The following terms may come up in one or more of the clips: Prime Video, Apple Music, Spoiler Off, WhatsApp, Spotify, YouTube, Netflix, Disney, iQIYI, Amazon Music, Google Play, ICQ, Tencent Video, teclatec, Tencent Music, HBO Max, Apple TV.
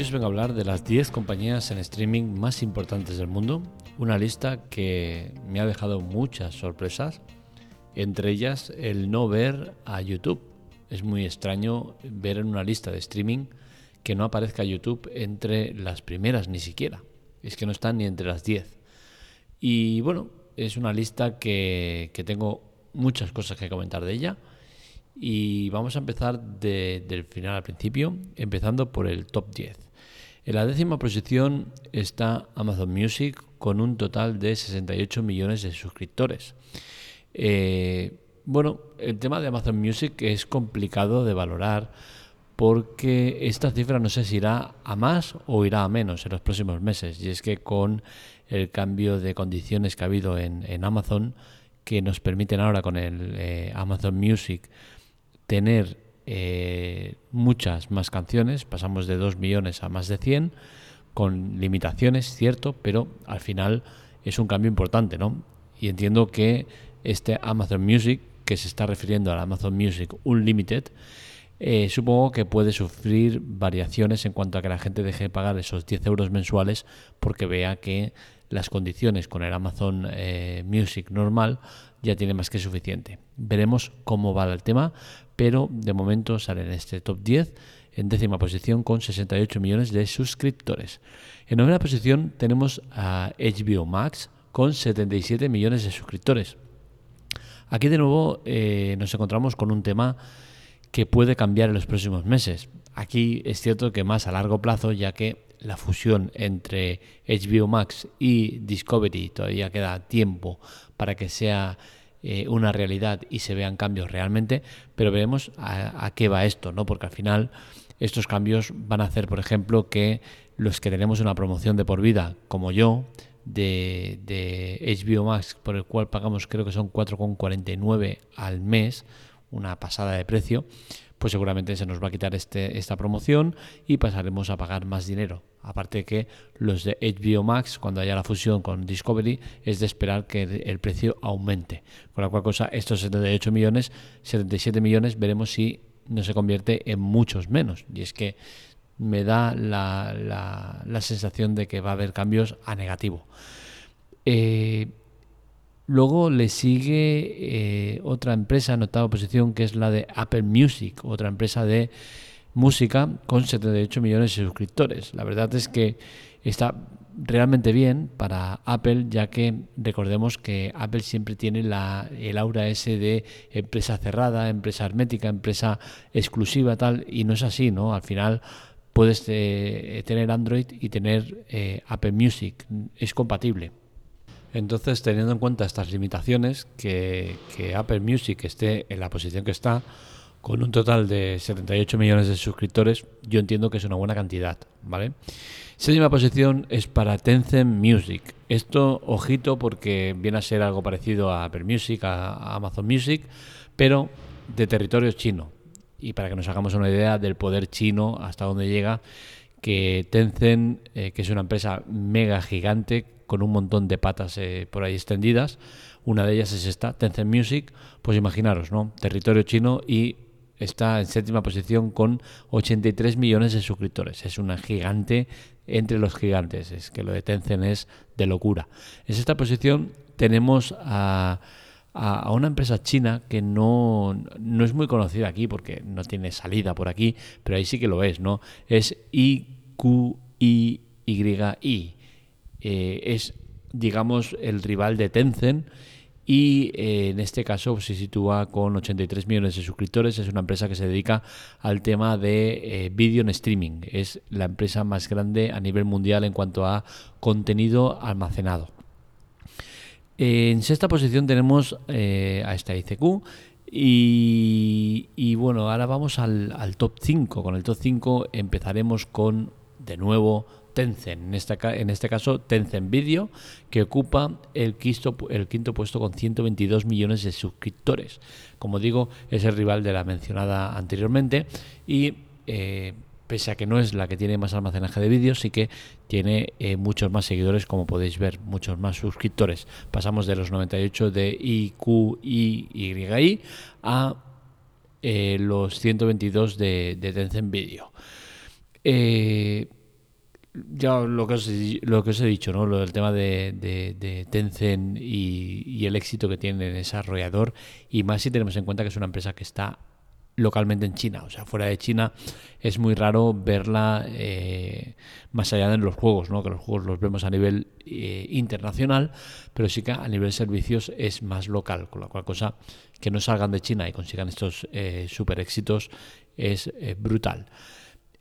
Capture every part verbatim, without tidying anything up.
Hoy os vengo a hablar de las diez compañías en streaming más importantes del mundo, una lista que me ha dejado muchas sorpresas, entre ellas el no ver a YouTube. Es muy extraño ver en una lista de streaming que no aparezca YouTube entre las primeras ni siquiera. Es que no está ni entre las diez. Y bueno, es una lista que, que tengo muchas cosas que comentar de ella. Y vamos a empezar de, del final al principio, empezando por el top diez. En la décima posición está Amazon Music con un total de sesenta y ocho millones de suscriptores. Eh, bueno, el tema de Amazon Music es complicado de valorar porque esta cifra no sé si irá a más o irá a menos en los próximos meses. Y es que con el cambio de condiciones que ha habido en, en Amazon, que nos permiten ahora con el eh, Amazon Music tener eh, muchas más canciones, pasamos de dos millones a más de cien, con limitaciones, cierto, pero al final es un cambio importante, ¿no? Y entiendo que este Amazon Music, que se está refiriendo al Amazon Music Unlimited, eh, supongo que puede sufrir variaciones en cuanto a que la gente deje de pagar esos diez euros mensuales porque vea que las condiciones con el Amazon eh, Music normal ya tiene más que suficiente. Veremos cómo va el tema, pero de momento sale en este top diez en décima posición con sesenta y ocho millones de suscriptores. En novena posición tenemos a H B O Max con setenta y siete millones de suscriptores. Aquí de nuevo eh, nos encontramos con un tema que puede cambiar en los próximos meses. Aquí es cierto que más a largo plazo, ya que la fusión entre H B O Max y Discovery todavía queda tiempo para que sea una realidad y se vean cambios realmente, pero veremos a, a qué va esto, ¿no? Porque al final estos cambios van a hacer, por ejemplo, que los que tenemos una promoción de por vida, como yo, de, de H B O Max, por el cual pagamos creo que son cuatro con cuarenta y nueve al mes, una pasada de precio, pues seguramente se nos va a quitar este, esta promoción y pasaremos a pagar más dinero. Aparte que los de H B O Max, cuando haya la fusión con Discovery, es de esperar que el, el precio aumente. Con la cual cosa, estos setenta y ocho millones, setenta y siete millones, veremos si no se convierte en muchos menos. Y es que me da la, la, la sensación de que va a haber cambios a negativo. Eh... Luego le sigue eh, otra empresa en octava posición, que es la de Apple Music, otra empresa de música con setenta y ocho millones de suscriptores. La verdad es que está realmente bien para Apple, ya que recordemos que Apple siempre tiene la, el aura ese de empresa cerrada, empresa hermética, empresa exclusiva, tal, y no es así, ¿no? Al final puedes eh, tener Android y tener eh, Apple Music, es compatible. Entonces, teniendo en cuenta estas limitaciones, que, que Apple Music esté en la posición que está, con un total de setenta y ocho millones de suscriptores, yo entiendo que es una buena cantidad, ¿vale? Séptima posición es para Tencent Music. Esto, ojito, porque viene a ser algo parecido a Apple Music, a, a Amazon Music, pero de territorio chino. Y para que nos hagamos una idea del poder chino, hasta dónde llega, que Tencent, eh, que es una empresa mega gigante, con un montón de patas eh, por ahí extendidas, una de ellas es esta, Tencent Music, pues imaginaros, ¿no? Territorio chino, y está en séptima posición con ochenta y tres millones de suscriptores. Es una gigante entre los gigantes, es que lo de Tencent es de locura. En esta posición tenemos a, a una empresa china que no, no es muy conocida aquí porque no tiene salida por aquí, pero ahí sí que lo es, ¿no? Es iQIYI. Eh, es, digamos, el rival de Tencent y eh, en este caso se sitúa con ochenta y tres millones de suscriptores. Es una empresa que se dedica al tema de eh, video en streaming. Es la empresa más grande a nivel mundial en cuanto a contenido almacenado. Eh, en sexta posición tenemos eh, a esta I C Q y, y bueno, ahora vamos al, al top cinco. Con el top cinco empezaremos con, de nuevo, Tencent, en este, en este caso Tencent Video, que ocupa el quinto, el quinto puesto con ciento veintidós millones de suscriptores. Como digo, es el rival de la mencionada anteriormente y eh, pese a que no es la que tiene más almacenaje de vídeos, sí que tiene eh, muchos más seguidores, como podéis ver, muchos más suscriptores. Pasamos de los noventa y ocho de iQIYI a eh, los ciento veintidós de, de Tencent Video. Eh... ya lo que os, lo que os he dicho, ¿no? Lo del tema de, de, de Tencent y, y el éxito que tiene el desarrollador, y más si tenemos en cuenta que es una empresa que está localmente en China. O sea, fuera de China es muy raro verla, eh, más allá de los juegos, ¿no? Que los juegos los vemos a nivel eh, internacional, pero sí que a nivel servicios es más local, con la cual cosa que no salgan de China y consigan estos eh, super éxitos es eh, brutal.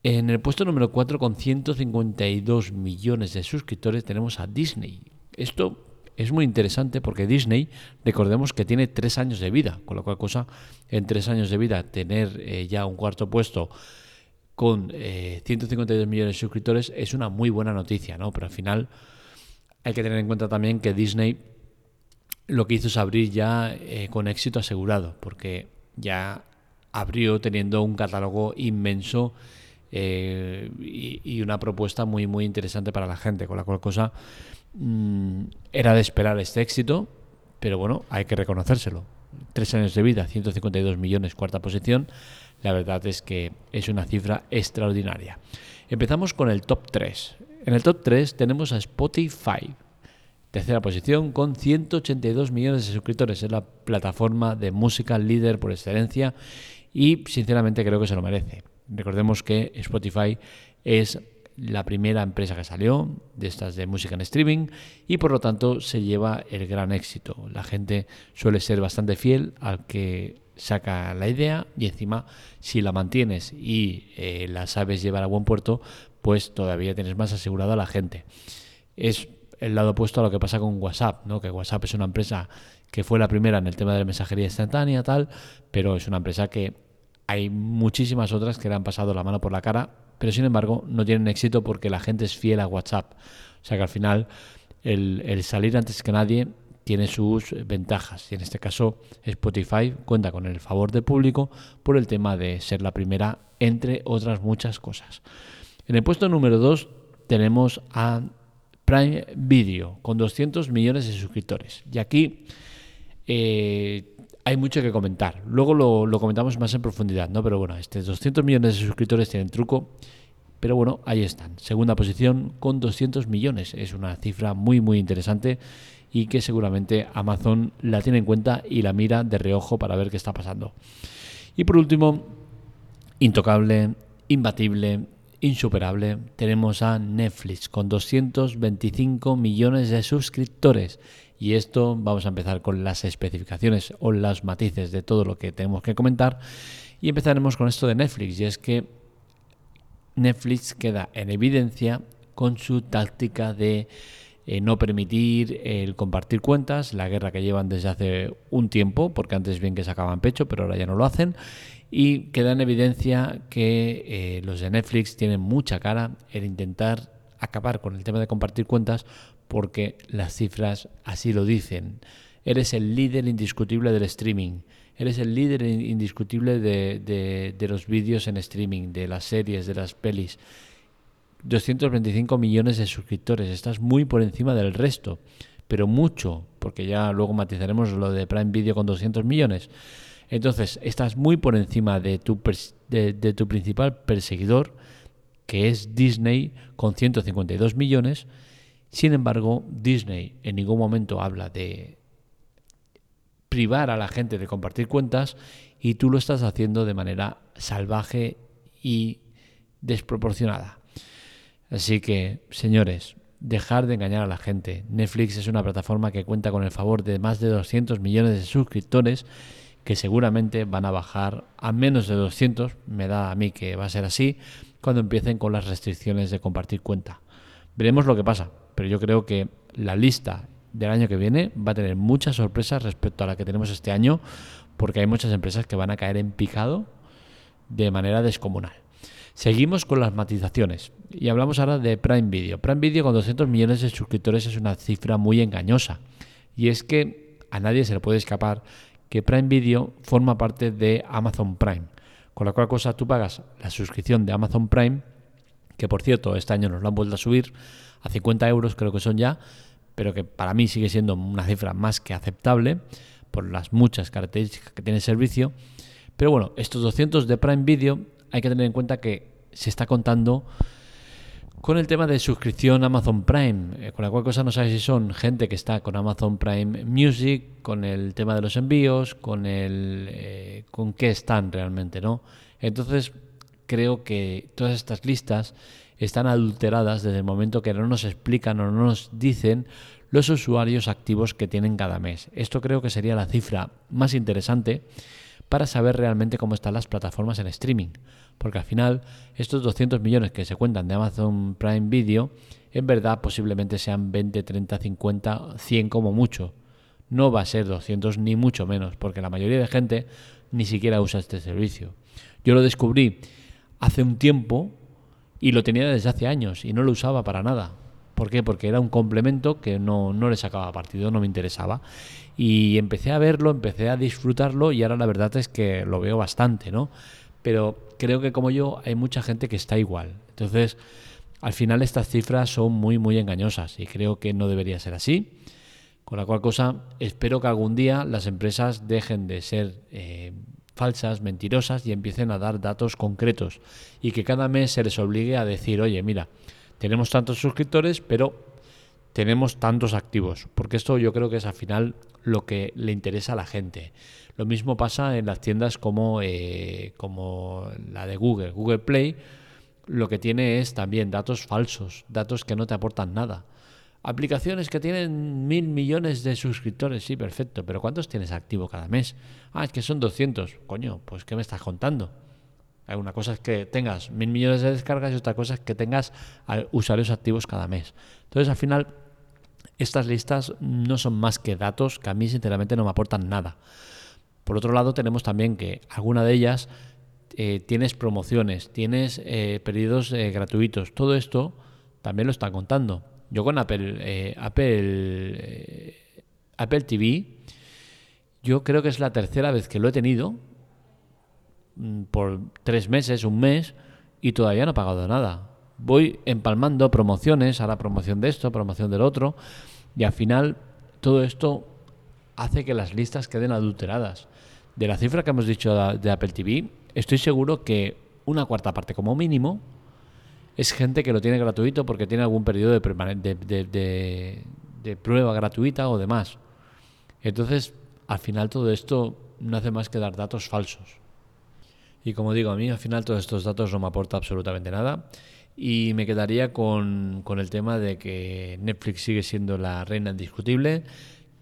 En el puesto número cuatro, con ciento cincuenta y dos millones de suscriptores, tenemos a Disney. Esto es muy interesante porque Disney, recordemos que tiene tres años de vida, con lo cual cosa, en tres años de vida tener eh, ya un cuarto puesto con eh, ciento cincuenta y dos millones de suscriptores es una muy buena noticia, ¿no? Pero al final hay que tener en cuenta también que Disney lo que hizo es abrir ya eh, con éxito asegurado, porque ya abrió teniendo un catálogo inmenso eh, y, y una propuesta muy muy interesante para la gente, con la cual cosa era de esperar este éxito, pero bueno, hay que reconocérselo. Tres años de vida, ciento cincuenta y dos millones, cuarta posición. La verdad es que es una cifra extraordinaria. Empezamos con el top tres. En el top tres tenemos a Spotify, tercera posición, con ciento ochenta y dos millones de suscriptores. Es la plataforma de música líder por excelencia y sinceramente creo que se lo merece. Recordemos que Spotify es la primera empresa que salió de estas de música en streaming y por lo tanto se lleva el gran éxito. La gente suele ser bastante fiel al que saca la idea y encima si la mantienes y eh, la sabes llevar a buen puerto, pues todavía tienes más asegurado a la gente. Es el lado opuesto a lo que pasa con WhatsApp, ¿no? Que WhatsApp es una empresa que fue la primera en el tema de la mensajería instantánea, tal, pero es una empresa que hay muchísimas otras que le han pasado la mano por la cara, pero sin embargo no tienen éxito porque la gente es fiel a WhatsApp. O sea que al final el, el salir antes que nadie tiene sus ventajas. Y en este caso Spotify cuenta con el favor del público por el tema de ser la primera, entre otras muchas cosas. En el puesto número dos tenemos a Prime Video con doscientos millones de suscriptores. Y aquí eh, hay mucho que comentar. Luego lo, lo comentamos más en profundidad, ¿no? Pero bueno, estos doscientos millones de suscriptores tienen truco, pero bueno, ahí están. Segunda posición con doscientos millones. Es una cifra muy, muy interesante y que seguramente Amazon la tiene en cuenta y la mira de reojo para ver qué está pasando. Y por último, intocable, imbatible, insuperable, tenemos a Netflix con doscientos veinticinco millones de suscriptores. Y esto, vamos a empezar con las especificaciones o las matices de todo lo que tenemos que comentar. Y empezaremos con esto de Netflix. Y es que Netflix queda en evidencia con su táctica de eh, no permitir el compartir cuentas, la guerra que llevan desde hace un tiempo, porque antes bien que sacaban pecho, pero ahora ya no lo hacen. Y queda en evidencia que eh, los de Netflix tienen mucha cara el intentar acabar con el tema de compartir cuentas, porque las cifras así lo dicen. Eres el líder indiscutible del streaming, eres el líder indiscutible de, de, de los vídeos en streaming, de las series, de las pelis. doscientos veinticinco millones de suscriptores, estás muy por encima del resto, pero mucho, porque ya luego matizaremos lo de Prime Video con doscientos millones. Entonces, estás muy por encima de tu, pers- de, de tu principal perseguidor, que es Disney, con ciento cincuenta y dos millones. Sin embargo, Disney en ningún momento habla de privar a la gente de compartir cuentas y tú lo estás haciendo de manera salvaje y desproporcionada. Así que, señores, dejar de engañar a la gente. Netflix es una plataforma que cuenta con el favor de más de doscientos millones de suscriptores que seguramente van a bajar a menos de doscientos, me da a mí que va a ser así, cuando empiecen con las restricciones de compartir cuenta. Veremos lo que pasa, pero yo creo que la lista del año que viene va a tener muchas sorpresas respecto a la que tenemos este año, porque hay muchas empresas que van a caer en picado de manera descomunal. Seguimos con las matizaciones y hablamos ahora de Prime Video. Prime Video con doscientos millones de suscriptores es una cifra muy engañosa, y es que a nadie se le puede escapar que Prime Video forma parte de Amazon Prime, con la cual cosa tú pagas la suscripción de Amazon Prime, que por cierto este año nos lo han vuelto a subir a cincuenta euros, creo que son ya, pero que para mí sigue siendo una cifra más que aceptable por las muchas características que tiene el servicio. Pero bueno, estos doscientos de Prime Video hay que tener en cuenta que se está contando con el tema de suscripción Amazon Prime, con la cual cosa no sabes si son gente que está con Amazon Prime Music, con el tema de los envíos, con el eh, con qué están realmente, ¿no? Entonces creo que todas estas listas están adulteradas desde el momento que no nos explican o no nos dicen los usuarios activos que tienen cada mes. Esto creo que sería la cifra más interesante para saber realmente cómo están las plataformas en streaming, porque al final estos doscientos millones que se cuentan de Amazon Prime Video, en verdad posiblemente sean veinte, treinta, cincuenta, cien como mucho. No va a ser doscientos ni mucho menos, porque la mayoría de gente ni siquiera usa este servicio. Yo lo descubrí hace un tiempo y lo tenía desde hace años y no lo usaba para nada. ¿Por qué? Porque era un complemento que no, no le sacaba partido, no me interesaba. Y empecé a verlo, empecé a disfrutarlo y ahora la verdad es que lo veo bastante, ¿no? Pero creo que como yo hay mucha gente que está igual. Entonces, al final estas cifras son muy, muy engañosas y creo que no debería ser así. Con la cual cosa, espero que algún día las empresas dejen de ser eh, falsas, mentirosas y empiecen a dar datos concretos y que cada mes se les obligue a decir, oye, mira, tenemos tantos suscriptores, pero tenemos tantos activos, porque esto yo creo que es al final lo que le interesa a la gente. Lo mismo pasa en las tiendas como, eh, como la de Google. Google Play lo que tiene es también datos falsos, datos que no te aportan nada. Aplicaciones que tienen mil millones de suscriptores, sí, perfecto, pero ¿cuántos tienes activo cada mes? Ah, es que son doscientos. Coño, pues ¿qué me estás contando? Una cosa es que tengas mil millones de descargas y otra cosa es que tengas usuarios activos cada mes. Entonces, al final, estas listas no son más que datos que a mí, sinceramente, no me aportan nada. Por otro lado, tenemos también que alguna de ellas eh, tienes promociones, tienes eh, periodos eh, gratuitos. Todo esto también lo están contando. Yo con Apple, eh, Apple, eh, Apple T V, yo creo que es la tercera vez que lo he tenido, por tres meses, un mes, y todavía no he pagado nada. Voy empalmando promociones, a la promoción de esto, promoción del otro, y al final todo esto hace que las listas queden adulteradas. De la cifra que hemos dicho de Apple T V, estoy seguro que una cuarta parte como mínimo es gente que lo tiene gratuito porque tiene algún periodo de, permanen- de, de, de, de prueba gratuita o demás. Entonces, al final todo esto no hace más que dar datos falsos. Y como digo, a mí al final todos estos datos no me aporta absolutamente nada y me quedaría con, con el tema de que Netflix sigue siendo la reina indiscutible,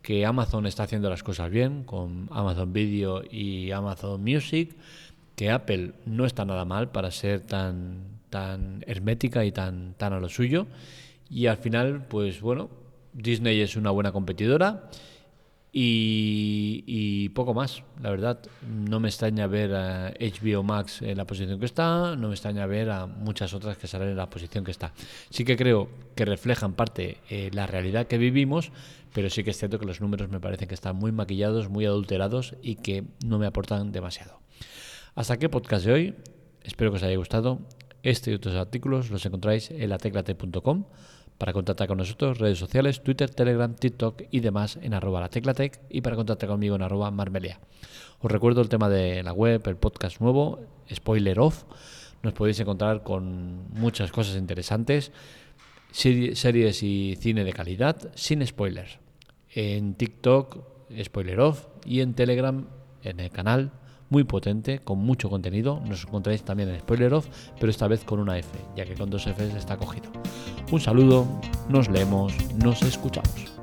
que Amazon está haciendo las cosas bien con Amazon Video y Amazon Music, que Apple no está nada mal para ser tan, tan hermética y tan, tan a lo suyo, y al final, pues bueno, Disney es una buena competidora. Y, y poco más, la verdad. No me extraña ver a H B O Max en la posición que está, no me extraña ver a muchas otras que salen en la posición que está. Sí que creo que reflejan parte eh, la realidad que vivimos, pero sí que es cierto que los números me parecen que están muy maquillados, muy adulterados y que no me aportan demasiado. Hasta aquí el podcast de hoy. Espero que os haya gustado. Este y otros artículos los encontráis en la teclatec punto com. Para contactar con nosotros, redes sociales, Twitter, Telegram, TikTok y demás en arroba lateclatec y para contactar conmigo en arroba marmelia. Os recuerdo el tema de la web, el podcast nuevo, Spoiler Off. Nos podéis encontrar con muchas cosas interesantes, series y cine de calidad sin spoilers. En TikTok, Spoiler Off, y en Telegram, en el canal, muy potente, con mucho contenido. Nos encontráis también en Spoiler Off, pero esta vez con una F, ya que con dos Fs está cogido. Un saludo, nos leemos, nos escuchamos.